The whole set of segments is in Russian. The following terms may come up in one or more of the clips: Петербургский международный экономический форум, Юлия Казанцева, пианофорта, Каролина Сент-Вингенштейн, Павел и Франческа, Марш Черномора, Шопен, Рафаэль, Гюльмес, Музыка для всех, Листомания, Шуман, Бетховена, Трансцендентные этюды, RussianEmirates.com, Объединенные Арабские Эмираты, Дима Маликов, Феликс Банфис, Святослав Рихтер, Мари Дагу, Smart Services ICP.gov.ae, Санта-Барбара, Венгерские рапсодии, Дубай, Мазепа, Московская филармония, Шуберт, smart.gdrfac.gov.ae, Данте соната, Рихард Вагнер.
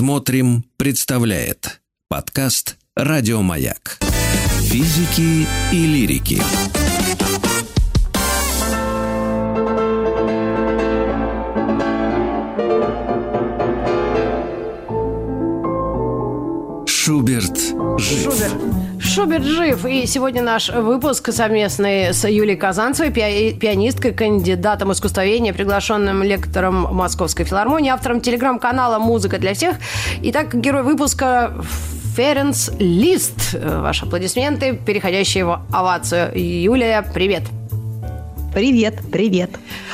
Смотрим, представляет подкаст «Радиомаяк». Физики и лирики. Шуберт жив. Шуберт жив. И сегодня наш выпуск совместный с Юлией Казанцевой, пианисткой, кандидатом искусствоведения, приглашенным лектором Московской филармонии, автором телеграм-канала «Музыка для всех». Итак, герой выпуска Ференц Лист. Ваши аплодисменты, переходящие в овацию. Юлия, привет. Привет, привет.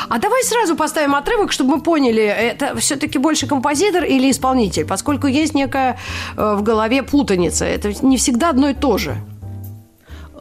А давай сразу поставим отрывок, чтобы мы поняли, это все-таки больше композитор или исполнитель, поскольку есть некая в голове путаница. Это не всегда одно и то же.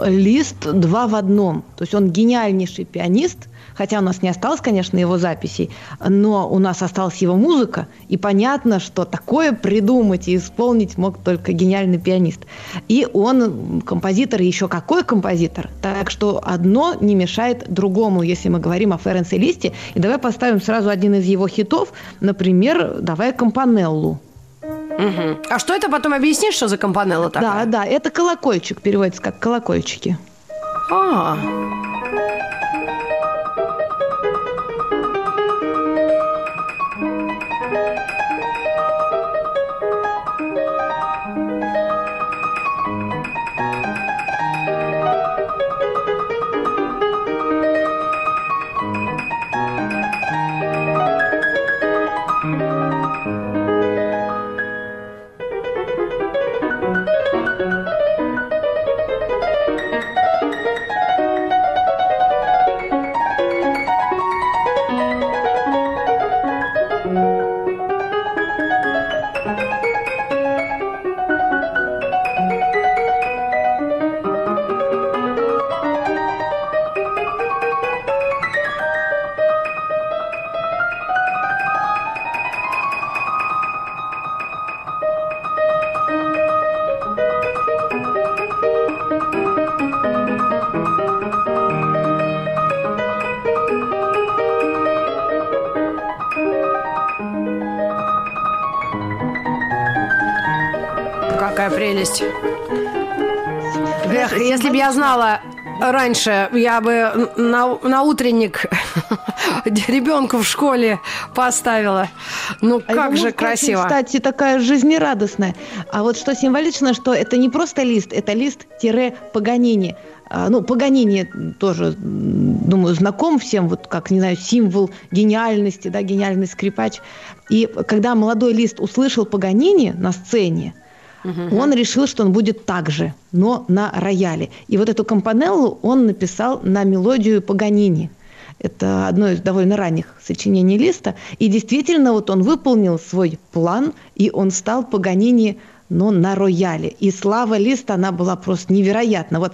Лист два в одном. То есть он гениальнейший пианист, хотя у нас не осталось, конечно, его записей, но у нас осталась его музыка, и понятно, что такое придумать и исполнить мог только гениальный пианист. И он композитор, и еще какой композитор. Так что одно не мешает другому, если мы говорим о Ференце Листе. И давай поставим сразу один из его хитов, например, давай «Компанеллу». Угу. А что это, потом объяснишь, что за компанелла такая? Да, это колокольчик, переводится как «колокольчики». А. Какая прелесть. Эх, если бы я знала раньше, я бы на утренник ребенку в школе поставила. Ну, как же красиво. Кстати, такая жизнерадостная. А вот что символично, что это не просто лист, это лист-Паганини. Ну, Паганини тоже, думаю, знаком всем, вот как, не знаю, символ гениальности, да, гениальный скрипач. И когда молодой Лист услышал Паганини на сцене, он решил, что он будет так же, но на рояле. И вот эту компанеллу он написал на мелодию Паганини. Это одно из довольно ранних сочинений Листа. И действительно, вот он выполнил свой план, и он стал Паганини, но на рояле. И слава Листа, она была просто невероятна. Вот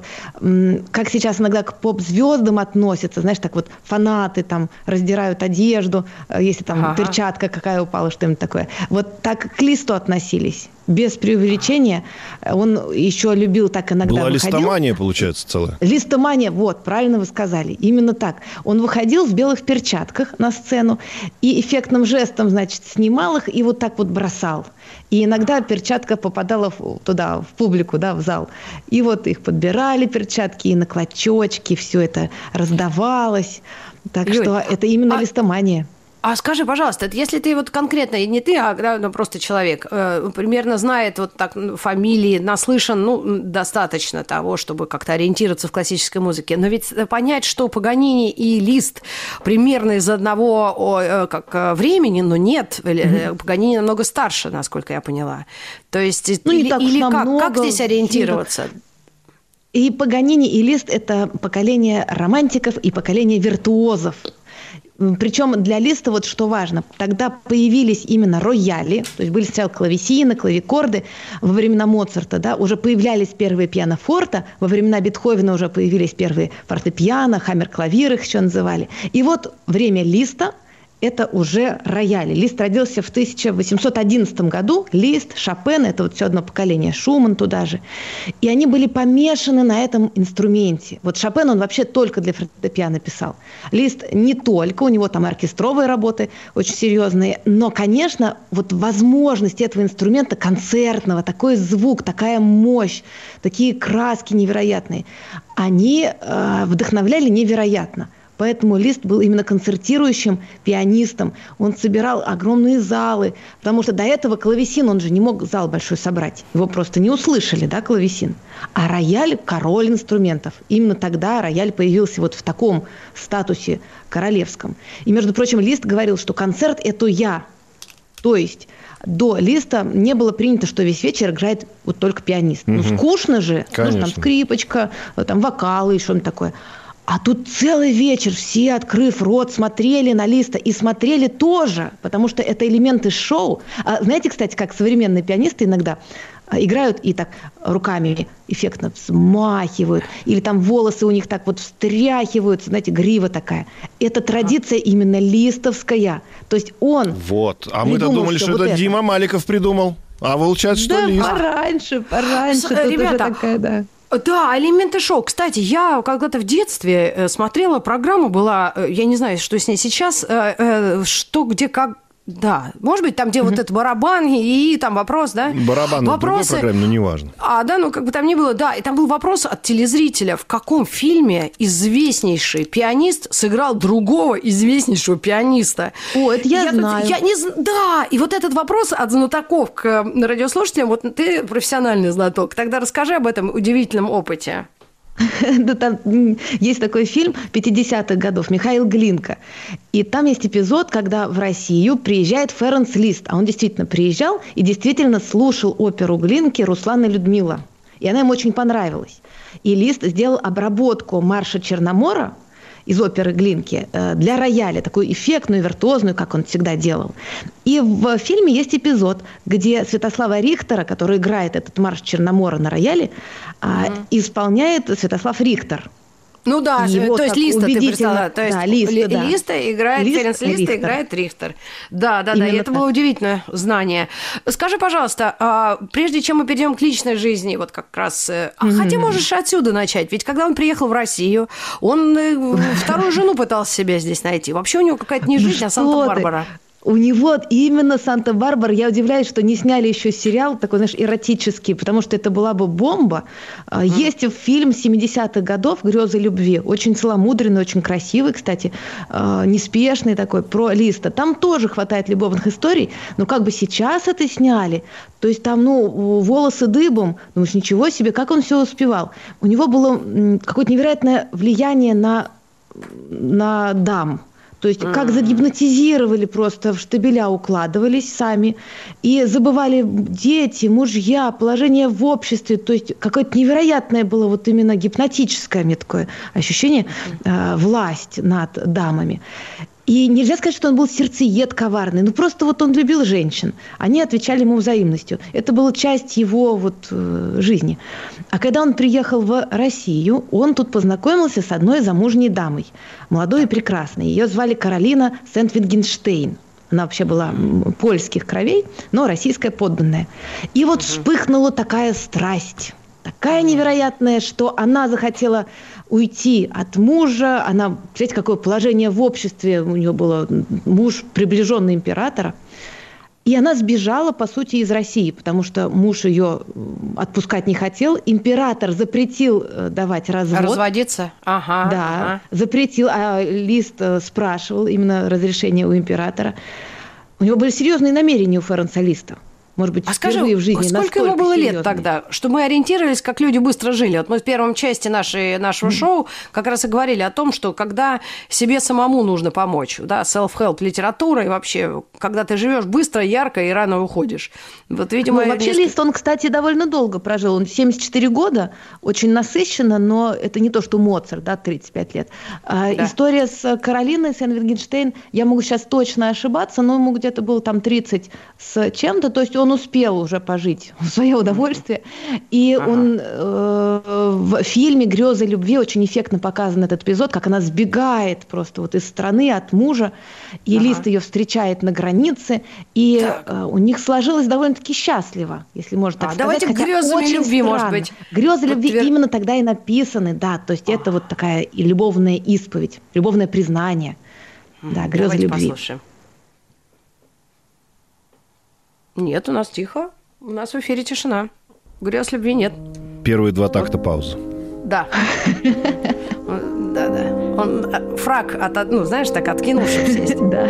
как сейчас иногда к поп-звездам относятся, знаешь, так вот фанаты там раздирают одежду, если там перчатка какая упала, что-нибудь такое. Вот так к Листу относились. Без преувеличения. Он еще любил так иногда была выходил. Листомания, получается, целая. Листомания, вот, правильно вы сказали. Именно так. Он выходил в белых перчатках на сцену и эффектным жестом, значит, снимал их и вот так вот бросал. И иногда перчатка попадала туда, в публику, да, в зал. И вот их подбирали, перчатки, и на клочочки все это раздавалось. Так Юль, что это именно листомания. А скажи, пожалуйста, если ты вот конкретно, не ты, а да, просто человек, примерно знает вот так фамилии, наслышан, ну, достаточно того, чтобы как-то ориентироваться в классической музыке. Но ведь понять, что Паганини и Лист примерно из одного как времени, но нет, Паганини намного старше, насколько я поняла. То есть, ну, или как здесь ориентироваться? И Паганини, и Лист – это поколение романтиков и поколение виртуозов. Причем для Листа, вот что важно, тогда появились именно рояли, то есть были сначала клавесины, клавикорды во времена Моцарта, да, уже появлялись первые пианофорта, во времена Бетховена уже появились первые фортепиано, хаммер-клавир их еще называли. И вот время Листа – это уже рояли. Лист родился в 1811 году. Лист, Шопен, это вот все одно поколение, Шуман туда же. И они были помешаны на этом инструменте. Вот Шопен, он вообще только для фортепиано писал. Лист не только, у него там оркестровые работы очень серьезные, но, конечно, вот возможность этого инструмента концертного, такой звук, такая мощь, такие краски невероятные, они вдохновляли невероятно. Поэтому Лист был именно концертирующим пианистом. Он собирал огромные залы, потому что до этого клавесин, он же не мог зал большой собрать. Его просто не услышали, да, клавесин. А рояль – король инструментов. Именно тогда рояль появился вот в таком статусе королевском. И, между прочим, Лист говорил, что концерт – это я. То есть до Листа не было принято, что весь вечер играет вот только пианист. Угу. Ну, скучно же. Конечно. Ну, там скрипочка, там вокалы и что-нибудь такое. А тут целый вечер все, открыв рот, смотрели на Листа и смотрели тоже, потому что это элементы шоу. А знаете, кстати, как современные пианисты иногда играют и так руками эффектно взмахивают, или там волосы у них так вот встряхиваются, знаете, грива такая. Это традиция именно листовская. То есть он вот. А мы-то думали, что это Дима Маликов придумал. А волчат, что да, Лист? Пораньше. Ребята, такая, да. Да, элементы шоу. Кстати, я когда-то в детстве смотрела программу, была, я не знаю, что с ней сейчас, что, где, как. Да, может быть, там, где вот этот барабан и там вопрос, да? Барабан в другой программе, но неважно. А, да, ну как бы там ни было, да. И там был вопрос от телезрителя, в каком фильме известнейший пианист сыграл другого известнейшего пианиста. О, это я знаю. Да, и вот этот вопрос от знатоков к радиослушателям, вот ты профессиональный знаток, тогда расскажи об этом удивительном опыте. Да, там есть такой фильм 50-х годов «Михаил Глинка». И там есть эпизод, когда в Россию приезжает Ференц Лист. А он действительно приезжал и действительно слушал оперу Глинки «Руслан и Людмила». И она ему очень понравилась. И Лист сделал обработку «Марша Черномора» из оперы Глинки для рояля, такую эффектную, виртуозную, как он всегда делал. И в фильме есть эпизод, где Святослава Рихтера, который играет этот марш Черномора на рояле, исполняет Святослав Рихтер. Ну да, его, то есть Листа ты представила. То есть да, Листа играет, Ференц Листа играет Рихтер. Да, да, именно, да, и это было удивительное знание. Скажи, пожалуйста, прежде чем мы перейдем к личной жизни, вот как раз... Хотя можешь отсюда начать, ведь когда он приехал в Россию, он вторую жену пытался себе здесь найти. Вообще у него какая-то не жизнь, а Санта-Барбара. У него именно «Санта-Барбара». Я удивляюсь, что не сняли еще сериал такой, знаешь, эротический, потому что это была бы бомба. Есть фильм 70-х годов «Грёзы любви». Очень целомудренный, очень красивый, кстати, неспешный такой, про Листа. Там тоже хватает любовных историй, но как бы сейчас это сняли. То есть там, ну, волосы дыбом. Думаешь, ничего себе, как он все успевал. У него было какое-то невероятное влияние на дам. То есть как загипнотизировали просто, в штабеля укладывались сами. И забывали дети, мужья, положение в обществе. То есть какое-то невероятное было вот именно гипнотическое, мне такое ощущение, власть над дамами. И нельзя сказать, что он был сердцеед коварный. Ну, просто вот он любил женщин. Они отвечали ему взаимностью. Это была часть его вот жизни. А когда он приехал в Россию, он тут познакомился с одной замужней дамой. Молодой и прекрасной. Ее звали Каролина Сент-Вингенштейн. Она вообще была польских кровей, но российская подданная. И вот вспыхнула такая страсть. Такая невероятная, что она захотела уйти от мужа. Она, представляете, какое положение в обществе. У нее был муж, приближенный императора. И она сбежала, по сути, из России, потому что муж ее отпускать не хотел. Император запретил давать развод. Разводиться? Ага. Да, запретил. А Лист спрашивал именно разрешение у императора. У него были серьезные намерения у Ференца Листа. Может быть, впервые в жизни. А сколько ему было лет тогда, что мы ориентировались, как люди быстро жили? Вот мы в первом части нашего шоу как раз и говорили о том, что когда себе самому нужно помочь, да, self-help литература и вообще, когда ты живешь быстро, ярко и рано уходишь. Вот, видимо, ну, вообще Лист, он, кстати, довольно долго прожил. Он 74 года, очень насыщенно, но это не то, что Моцарт, да, 35 лет. Да. История с Каролиной Сент-Вингенштейн, я могу сейчас точно ошибаться, но ему где-то было там 30 с чем-то, то есть он он успел уже пожить в свое удовольствие. И он в фильме «Грёзы любви» очень эффектно показан этот эпизод, как она сбегает просто вот из страны от мужа, и Лист ее встречает на границе, и у них сложилось довольно-таки счастливо, если можно так сказать. Давайте «Грёзы любви», может быть. «Грёзы любви» именно тогда и написаны, да, то есть это вот такая и любовная исповедь, любовное признание. Да, «Грёзы любви». Давайте послушаем. Нет, у нас тихо. У нас в эфире тишина. Грёз любви нет. Первые два такта пауза. Да. Да-да. Он фраг, ну, знаешь, так откинул, чтобы сесть. Да.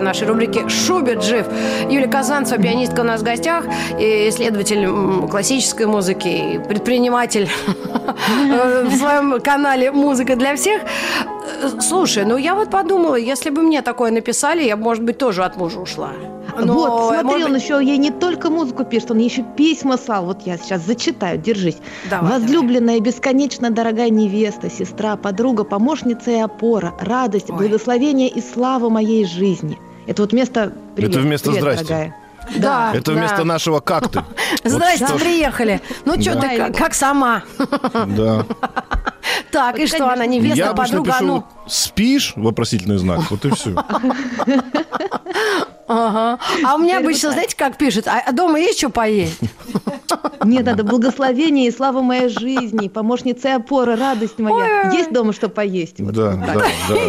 Нашей рубрике «Шуберт жив». Юлия Казанцева, пианистка у нас в гостях, исследователь классической музыки, предприниматель в своем канале «Музыка для всех». Слушай, ну я вот подумала, если бы мне такое написали, я бы, может быть, тоже от мужа ушла. Но, вот, смотри, он еще ей не только музыку пишет, он еще письма слал. Вот я сейчас зачитаю, держись. Давай, возлюбленная, бесконечно дорогая невеста, сестра, подруга, помощница и опора, радость, благословение и слава моей жизни. Это вот вместо «Привет». Это вместо «Привет, «Здрасте». Дорогая. Да, это вместо нашего «Как ты?». Здрасте, приехали. Ну, что ты, как сама. Да. Так, и что, она невеста, подруга, ну... «Спишь?» — вопросительный знак. Вот и все. Ага. А у меня обычно, знаете, как пишут? А дома есть что поесть? Нет, надо благословение и слава моей жизни, помощница и опора, радость моя. Есть дома что поесть? Да, да,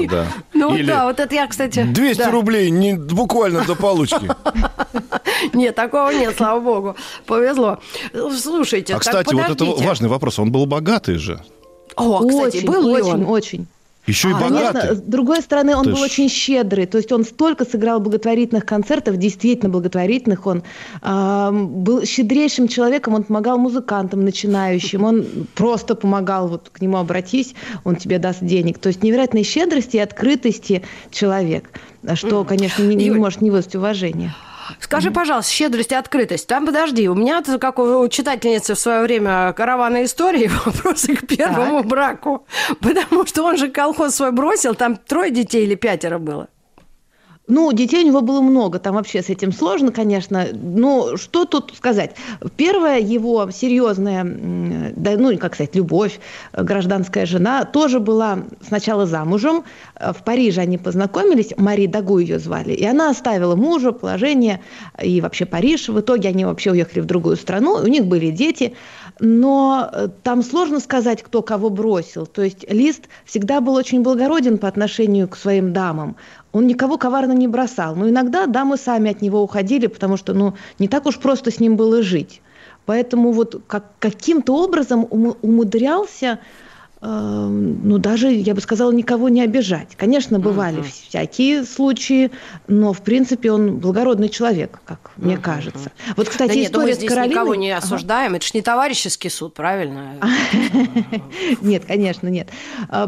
да. Ну да, вот это я, кстати... 200 рублей буквально до получки. Нет, такого нет, слава богу. Повезло. Слушайте, так подождите. А, кстати, вот это важный вопрос. Он был богатый же. О, кстати, был ли он? Очень. Еще и богатый. Конечно, с другой стороны, он был очень щедрый. То есть он столько сыграл благотворительных концертов, действительно благотворительных. Он был щедрейшим человеком, он помогал музыкантам начинающим, он просто помогал, вот к нему обратись, он тебе даст денег. То есть невероятной щедрости и открытости человек, что, конечно, не может не вызвать уважения. Скажи, пожалуйста, щедрость и открытость. Там, подожди, у меня, как у читательницы в свое время «Каравана истории», вопросы к первому браку. Потому что он же колхоз свой бросил, там 3 детей или 5 было. Ну, детей у него было много, там вообще с этим сложно, конечно. Но что тут сказать? Первая его серьезная, ну, как сказать, любовь, гражданская жена, тоже была сначала замужем. В Париже они познакомились, Мари Дагу ее звали. И она оставила мужа, положение и вообще Париж. В итоге они вообще уехали в другую страну, у них были дети. Но там сложно сказать, кто кого бросил. То есть Лист всегда был очень благороден по отношению к своим дамам. Он никого коварно не бросал. Но иногда дамы сами от него уходили, потому что ну, не так уж просто с ним было жить. Поэтому вот каким-то образом умудрялся ну, даже, я бы сказала, никого не обижать. Конечно, бывали всякие случаи, но, в принципе, он благородный человек, как мне кажется. Вот, кстати, история думаю, с Каролиной... здесь никого не осуждаем, это же не товарищеский суд, правильно? Нет, конечно, нет.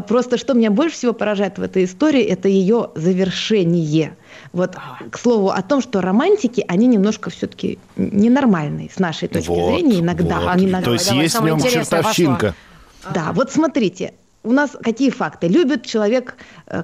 Просто что меня больше всего поражает в этой истории, это ее завершение. Вот, к слову, о том, что романтики, они немножко все-таки ненормальные, с нашей точки зрения, иногда. Вот. То есть есть в нем чертовщинка. Да, вот смотрите, у нас какие факты. Любит человек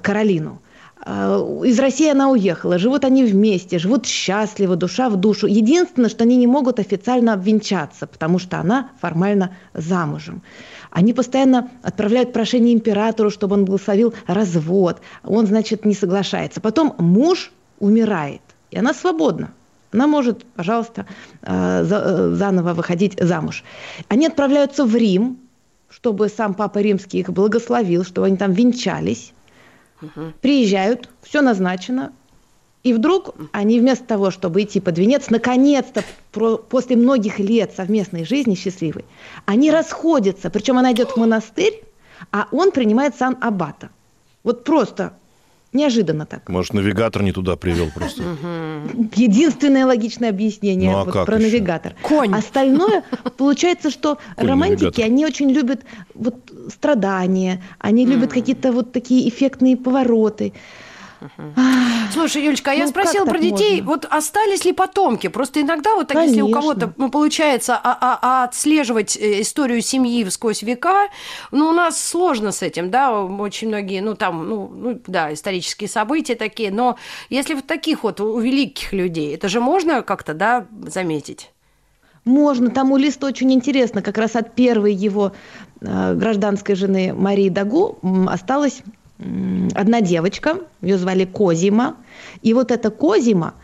Каролину. Из России она уехала, живут они вместе, живут счастливо, душа в душу. Единственное, что они не могут официально обвенчаться, потому что она формально замужем. Они постоянно отправляют прошение императору, чтобы он благословил развод. Он, значит, не соглашается. Потом муж умирает, и она свободна. Она может, пожалуйста, заново выходить замуж. Они отправляются в Рим, чтобы сам Папа Римский их благословил, чтобы они там венчались. Приезжают, все назначено. И вдруг они вместо того, чтобы идти под венец, наконец-то, после многих лет совместной жизни счастливой, они расходятся. Причем она идет в монастырь, а он принимает сан аббата. Вот просто неожиданно так. Может, навигатор не туда привел просто. Единственное логичное объяснение про навигатор. Конь. Остальное, получается, что романтики, они очень любят страдания, они любят какие-то вот такие эффектные повороты. Слушай, Юлечка, я спросила про детей, вот остались ли потомки? Просто иногда вот так, если у кого-то получается отслеживать историю семьи сквозь века, у нас сложно с этим, да, очень многие, исторические события такие, но если вот таких вот у великих людей, это же можно как-то, да, заметить? Можно, там у Листа очень интересно, как раз от первой его гражданской жены Марии Дагу осталось... одна девочка, ее звали Козима, и вот эта Козима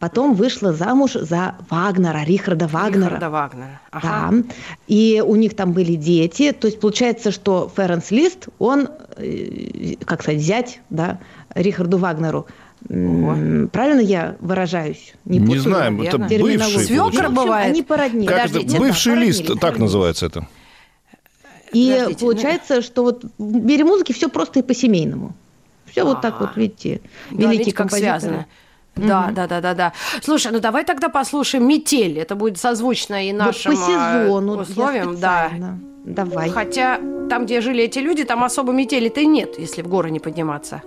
потом вышла замуж за Вагнера, Рихарда Вагнера. Рихарда Вагнера. Ага. Да. И у них там были дети, то есть получается, что Ференц Лист, он, как сказать, зять, да, Рихарду Вагнеру. Ого. Правильно я выражаюсь? Не знаю, это бывший. Свёкор бывает. Они породнились. Бывший Лист, так называется это. И получается, что вот в мире музыки все просто и по-семейному. Все вот так вот, видите, великий композитор. Да. Слушай, давай тогда послушаем «Метель». Это будет созвучно и нашим условиям. Да. Давай. Хотя там, где жили эти люди, там особо метели-то и нет, если в горы не подниматься.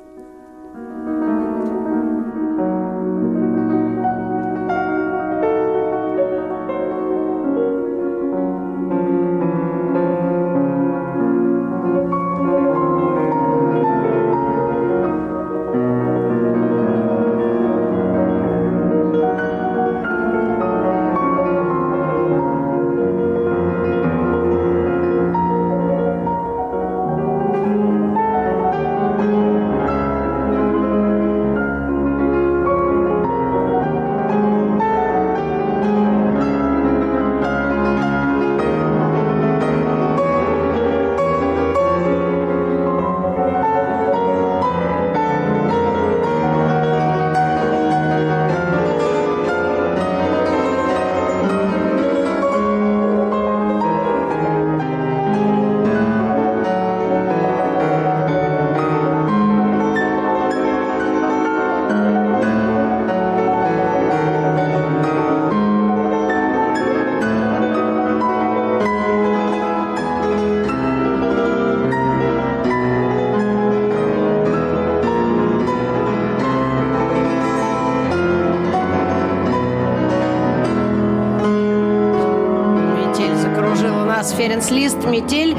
Ференц Лист, «Метель».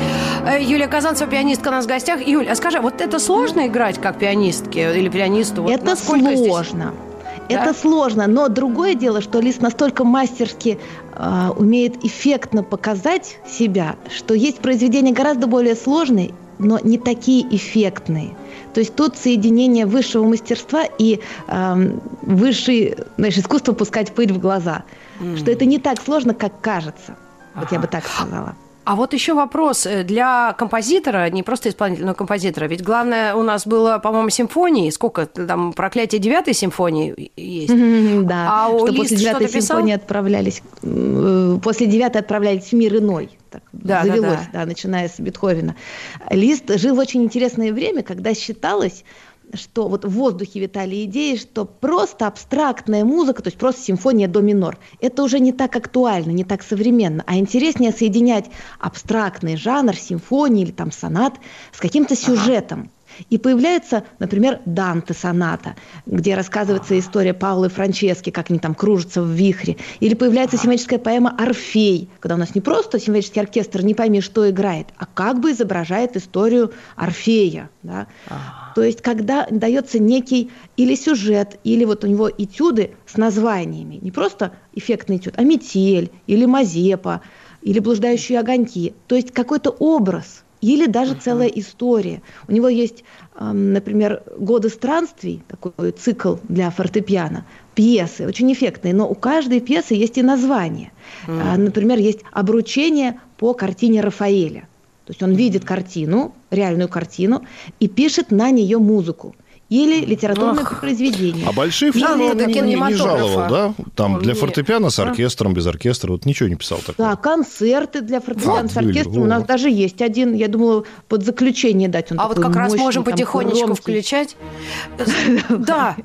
Юлия Казанцева, пианистка, у нас в гостях. Юль, а скажи, вот это сложно играть как пианистке или пианисту? Вот это сложно. Это сложно, но другое дело, что Лист настолько мастерски умеет эффектно показать себя, что есть произведения гораздо более сложные, но не такие эффектные. То есть тут соединение высшего мастерства и высшее, значит, искусство пускать пыль в глаза. Что это не так сложно, как кажется. Вот я бы так сказала. А вот еще вопрос для композитора, не просто исполнителя, но композитора. Ведь главное у нас было, по-моему, симфонии. Сколько там, проклятие 9-й симфонии есть. Да, а у что после 9-й симфонии отправлялись, после 9-й отправлялись в мир иной. Так, да, завелось, да, начиная с Бетховена. Лист жил в очень интересное время, когда считалось, что вот в воздухе витали идеи, что просто абстрактная музыка, то есть просто симфония до минор, это уже не так актуально, не так современно, а интереснее соединять абстрактный жанр симфонии или там сонат с каким-то сюжетом. И появляется, например, «Данте соната», где рассказывается история Павла и Франчески, как они там кружатся в вихре. Или появляется символическая поэма «Орфей», когда у нас не просто символический оркестр, не пойми, что играет, а как бы изображает историю Орфея. Да? То есть, когда дается некий или сюжет, или вот у него этюды с названиями. Не просто эффектный этюд, а «Метель», или «Мазепа», или «Блуждающие огоньки». То есть, какой-то образ. Или даже целая история. У него есть, например, «Годы странствий», такой цикл для фортепиано, пьесы, очень эффектные, но у каждой пьесы есть и название. Например, есть «Обручение» по картине Рафаэля. То есть он видит картину, реальную картину, и пишет на нее музыку. Или литературное произведение. А большие фильмы не жаловал, да? Там для фортепиано с оркестром, без оркестра. Вот ничего не писал такого. Да, концерты для фортепиано с оркестром. У нас даже есть один, я думала, под заключение дать. Он а вот как мощный, раз можем там, потихонечку громкий. Включать. Да.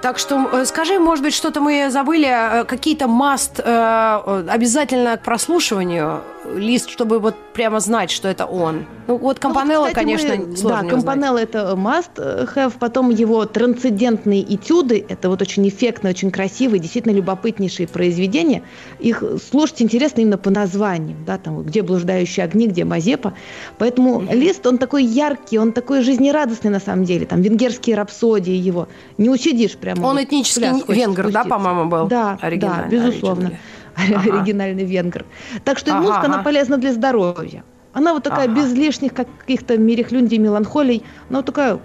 Так что скажи, может быть, что-то мы забыли, какие-то маст обязательно к прослушиванию Лист, чтобы вот прямо знать, что это он. Ну вот Компанелла, ну, вот, кстати, конечно, мы, сложно. Да, Компанелла – это must-have, потом его «Трансцендентные этюды» – это вот очень эффектные, очень красивые, действительно любопытнейшие произведения. Их слушать интересно именно по названиям, да, там, где «Блуждающие огни», где «Мазепа». Поэтому Лист, он такой яркий, он такой жизнерадостный на самом деле. Там «Венгерские рапсодии» его. Не усидишь прямо. Он вот, этнический венгер, да, по-моему, был? Да, да, безусловно. Оригинальный венгер. Так что музыка, она полезна для здоровья. Она вот такая без лишних каких-то мерехлюндий, меланхолий. Она вот такая...